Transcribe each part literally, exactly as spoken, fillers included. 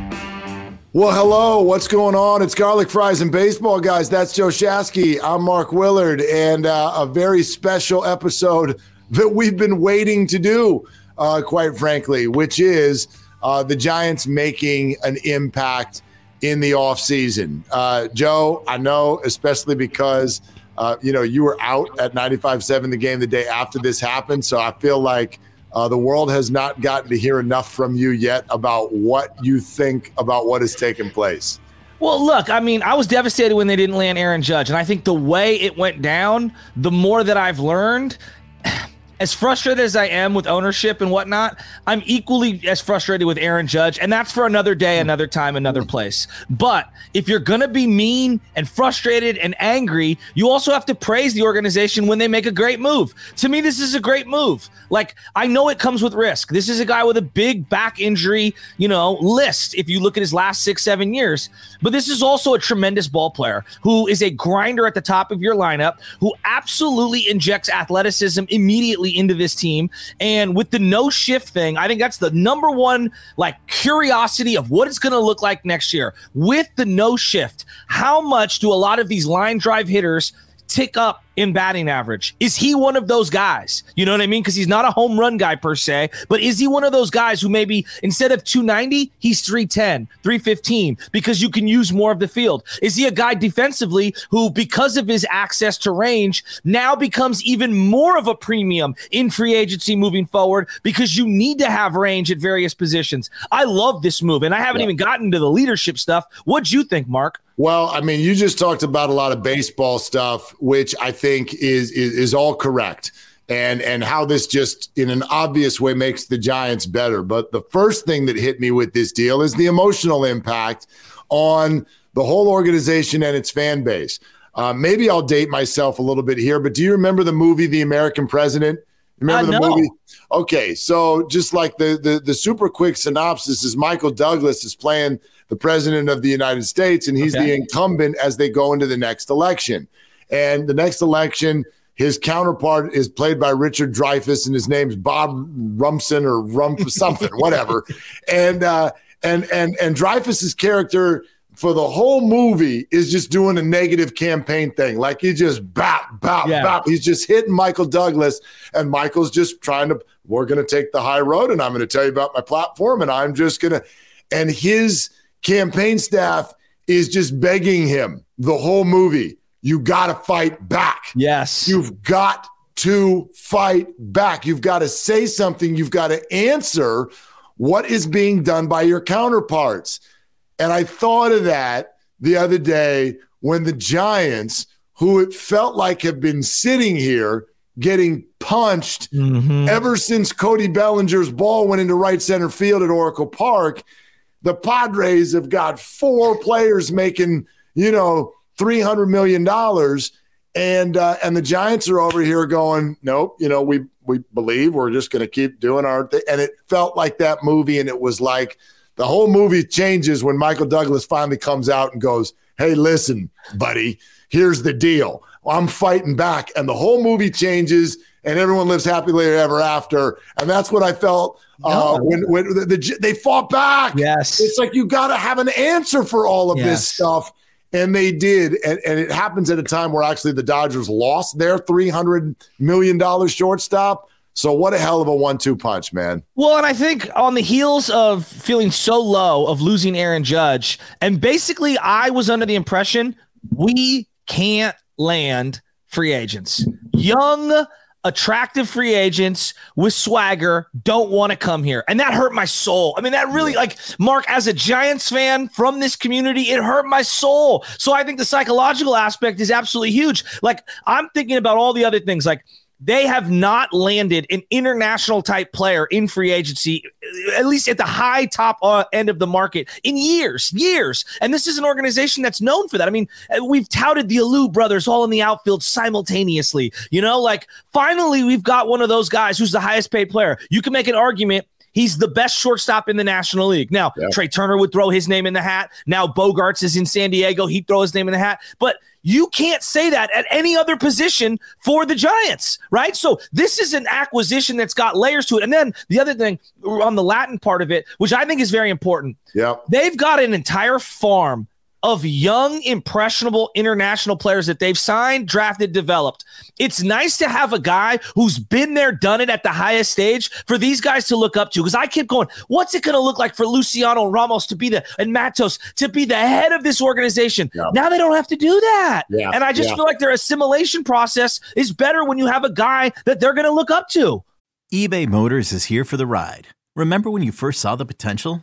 Well, hello. What's going on? It's Garlic Fries and Baseball Guys. That's Joe Shasky. I'm Mark Willard. And uh, a very special episode that we've been waiting to do, uh, quite frankly, which is... Uh, the Giants making an impact in the offseason. Uh, Joe, I know, especially because, uh, you know, you were out at ninety-five point seven The Game the day after this happened. So I feel like uh, the world has not gotten to hear enough from you yet about what you think about what has taken place. Well, look, I mean, I was devastated when they didn't land Aaron Judge. And I think the way it went down, the more that I've learned... As frustrated as I am with ownership and whatnot, I'm equally as frustrated with Aaron Judge, and that's for another day, another time, another place. But if you're going to be mean and frustrated and angry, you also have to praise the organization when they make a great move. To me, this is a great move. Like, I know it comes with risk. This is a guy with a big back injury, you know, list if you look at his last six, seven years. But this is also a tremendous ball player who is a grinder at the top of your lineup, who absolutely injects athleticism immediately into this team. And with the no shift thing, I think that's the number one, like, curiosity of what it's going to look like next year with the no shift. How much do a lot of these line drive hitters tick up in batting average? Is he one of those guys? You know what I mean? Because he's not a home run guy per se, but is he one of those guys who maybe instead of two ninety, he's three ten, three fifteen because you can use more of the field? Is he a guy defensively who, because of his access to range, now becomes even more of a premium in free agency moving forward because you need to have range at various positions? I love this move, and I haven't yeah. even gotten to the leadership stuff. What'd you think, Mark? Well, I mean, you just talked about a lot of baseball stuff, which I think is is, is all correct, and, and how this just in an obvious way makes the Giants better. But the first thing that hit me with this deal is the emotional impact on the whole organization and its fan base. Uh, maybe I'll date myself a little bit here, but do you remember the movie The American President? Remember the movie? Okay, so just like the, the the super quick synopsis is Michael Douglas is playing the president of the United States, and he's okay. the incumbent as they go into the next election. And the next election, his counterpart is played by Richard Dreyfuss, and his name's Bob Rumson or Rump something, whatever. And uh, and and and Dreyfuss's character for the whole movie is just doing a negative campaign thing. Like, he just bap, bap, yeah. bap. He's just hitting Michael Douglas, and Michael's just trying to, we're going to take the high road, and I'm going to tell you about my platform, and I'm just going to, and his campaign staff is just begging him the whole movie. You got to fight back. Yes. You've got to fight back. You've got to say something. You've got to answer what is being done by your counterparts. And I thought of that the other day when the Giants, who it felt like have been sitting here getting punched mm-hmm. ever since Cody Bellinger's ball went into right center field at Oracle Park, the Padres have got four players making, you know, three hundred million dollars. And uh, and the Giants are over here going, nope, you know, we, we believe we're just going to keep doing our thing. And it felt like that movie, and it was like, the whole movie changes when Michael Douglas finally comes out and goes, hey, listen, buddy, here's the deal. I'm fighting back. And the whole movie changes, and everyone lives happily ever after. And that's what I felt uh, no. when, when the, the, they fought back. Yes. It's like you got to have an answer for all of yes. this stuff. And they did, and, and it happens at a time where actually the Dodgers lost their three hundred million dollars shortstop. So what a hell of a one two punch, man. Well, and I think on the heels of feeling so low of losing Aaron Judge, and basically I was under the impression we can't land free agents. Young, attractive free agents with swagger don't want to come here. And that hurt my soul. I mean, that really, like, Mark, as a Giants fan from this community, it hurt my soul. So I think the psychological aspect is absolutely huge. Like, I'm thinking about all the other things. Like, they have not landed an international type player in free agency, at least at the high top uh, end of the market, in years, years. And this is an organization that's known for that. I mean, we've touted the Alou brothers all in the outfield simultaneously. You know, like, finally, we've got one of those guys who's the highest paid player. You can make an argument he's the best shortstop in the National League. Now, yeah. Trey Turner would throw his name in the hat. Now, Bogarts is in San Diego. He'd throw his name in the hat. But you can't say that at any other position for the Giants, right? So this is an acquisition that's got layers to it. And then the other thing on the Latin part of it, which I think is very important, yeah, they've got an entire farm of young, impressionable international players that they've signed, drafted, developed. It's nice to have a guy who's been there, done it at the highest stage for these guys to look up to. Because I keep going, what's it going to look like for Luciano Ramos to be the, and Matos to be the head of this organization? Yeah. Now they don't have to do that. Yeah. And I just yeah. feel like their assimilation process is better when you have a guy that they're going to look up to. eBay Motors is here for the ride. Remember when you first saw the potential?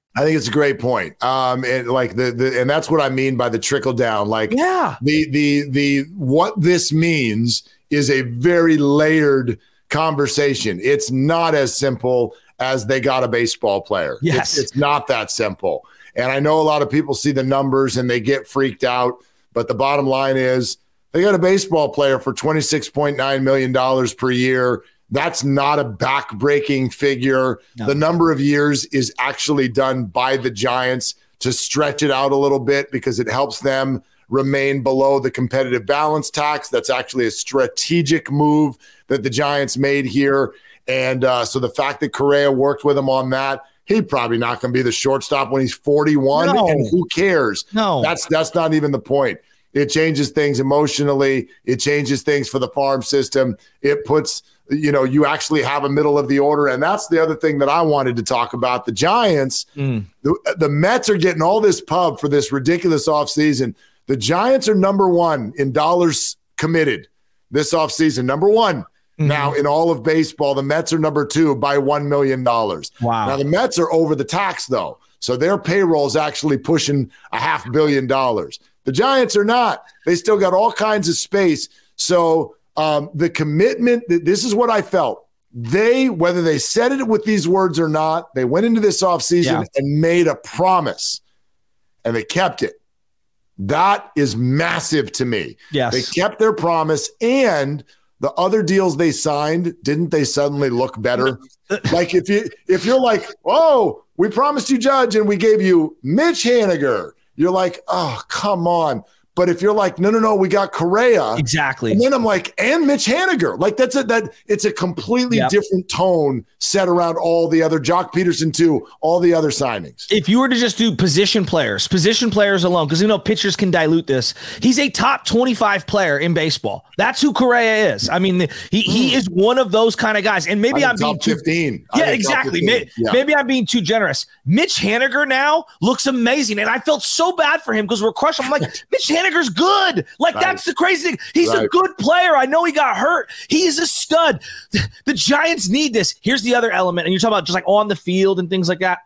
I think it's a great point. Um, and like the, the and that's what I mean by the trickle down. Like yeah. the the the what this means is a very layered conversation. It's not as simple as they got a baseball player. Yes. It's, it's not that simple. And I know a lot of people see the numbers and they get freaked out, but the bottom line is they got a baseball player for twenty-six point nine million dollars per year. That's not a back-breaking figure. No. The number of years is actually done by the Giants to stretch it out a little bit because it helps them remain below the competitive balance tax. That's actually a strategic move that the Giants made here. And uh, so the fact that Correa worked with him on that, he's probably not going to be the shortstop when he's forty-one, no. and who cares? No, that's that's not even the point. It changes things emotionally. It changes things for the farm system. It puts – you know, you actually have a middle of the order. And that's the other thing that I wanted to talk about. The Giants, mm. the, the Mets are getting all this pub for this ridiculous offseason. The Giants are number one in dollars committed this offseason. Number one. Mm-hmm. Now, in all of baseball, the Mets are number two by one million dollars. Wow. Now, the Mets are over the tax, though. So their payroll is actually pushing a half billion dollars. The Giants are not. They still got all kinds of space. So, Um, the commitment, this is what I felt. They, whether they said it with these words or not, they went into this offseason yeah. and made a promise, and they kept it. That is massive to me. Yes. They kept their promise, and the other deals they signed, didn't they suddenly look better? Like if, you, if you're like, oh, we promised you Judge, and we gave you Mitch Haniger. You're like, oh, come on. But if you're like, no, no, no, we got Correa. Exactly. And then I'm like, and Mitch Haniger. Like that's a, that it's a completely yep. different tone set around all the other, Jock Peterson too, all the other signings. If you were to just do position players, position players alone, because you know pitchers can dilute this. He's a top twenty-five player in baseball. That's who Correa is. I mean, he, he is one of those kind of guys. And maybe I'm being too, fifteen. Yeah, exactly. fifteen. Maybe, yeah. maybe I'm being too generous. Mitch Haniger now looks amazing. And I felt so bad for him because we're crushed. I'm like, Mitch Haniger. Haniger's good. Like, right. That's the crazy thing. He's right. a good player. I know he got hurt. He is a stud. The Giants need this. Here's the other element, and you're talking about just like on the field and things like that.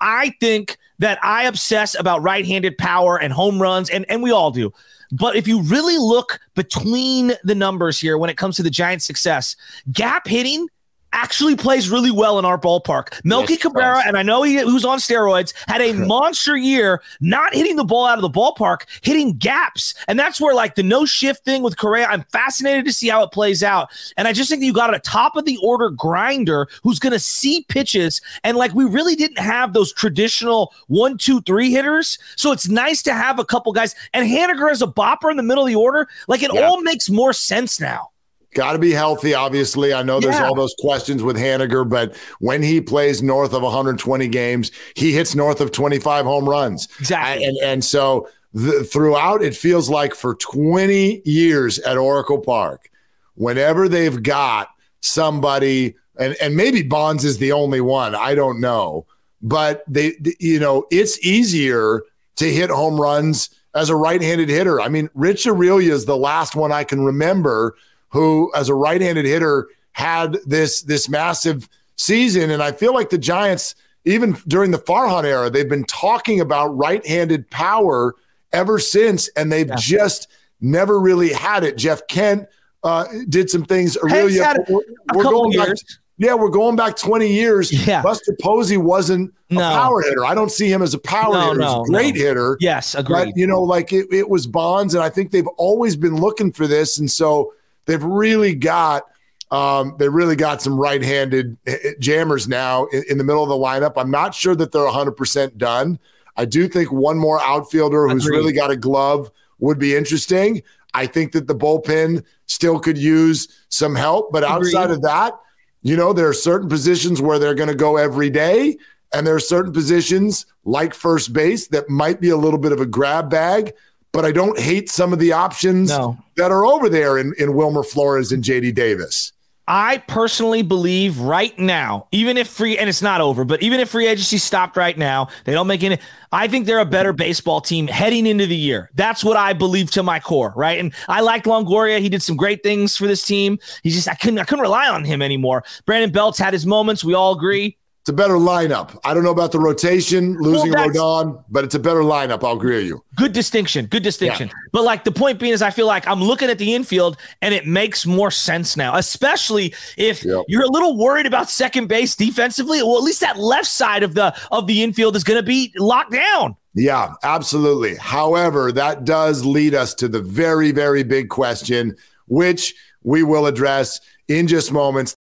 I think that I obsess about right-handed power and home runs, and, and we all do. But if you really look between the numbers here when it comes to the Giants' success, gap hitting actually plays really well in our ballpark. Melky yes, Cabrera, and I know he who's on steroids, had a monster year not hitting the ball out of the ballpark, hitting gaps. And that's where, like, the no-shift thing with Correa, I'm fascinated to see how it plays out. And I just think that you got a top-of-the-order grinder who's going to see pitches. And, like, we really didn't have those traditional one, two, three hitters. So it's nice to have a couple guys. And Haniger as a bopper in the middle of the order, like, it yeah. all makes more sense now. Got to be healthy, obviously. I know there's yeah. all those questions with Haniger, but when he plays north of one hundred twenty games, he hits north of twenty-five home runs. Exactly. And, and so the, throughout, it feels like for twenty years at Oracle Park, whenever they've got somebody, and, and maybe Bonds is the only one, I don't know, but they, you know, it's easier to hit home runs as a right-handed hitter. I mean, Rich Aurelia is the last one I can remember who, as a right-handed hitter, had this this massive season. And I feel like the Giants, even during the Farhan era, they've been talking about right-handed power ever since, and they've yeah. just never really had it. Jeff Kent uh, did some things. Aurelia, had we're, we're going back, yeah, we're going back twenty years. Yeah. Buster Posey wasn't no. a power hitter. I don't see him as a power no, hitter. No, He's a great no. hitter. Yes, agreed. But, you know, like it, it was Bonds, and I think they've always been looking for this. And so – They've really got um, they really got some right-handed jammers now in, in the middle of the lineup. I'm not sure that they're one hundred percent done. I do think one more outfielder who's Agreed. really got a glove would be interesting. I think that the bullpen still could use some help. But outside Agreed. of that, you know, there are certain positions where they're going to go every day. And there are certain positions like first base that might be a little bit of a grab bag. But I don't hate some of the options no. that are over there in, in Wilmer Flores and J D. Davis. I personally believe right now, even if free, and it's not over, but even if free agency stopped right now, they don't make any, I think they're a better baseball team heading into the year. That's what I believe to my core, right? And I liked Longoria. He did some great things for this team. He just, I couldn't, I couldn't rely on him anymore. Brandon Belt's had his moments. We all agree. It's a better lineup. I don't know about the rotation, losing well, Rodon, but it's a better lineup. I'll agree with you. Good distinction. Good distinction. Yeah. But like the point being is I feel like I'm looking at the infield and it makes more sense now, especially if yep. you're a little worried about second base defensively. Well, at least that left side of the of the infield is going to be locked down. Yeah, absolutely. However, that does lead us to the very, very big question, which we will address in just moments.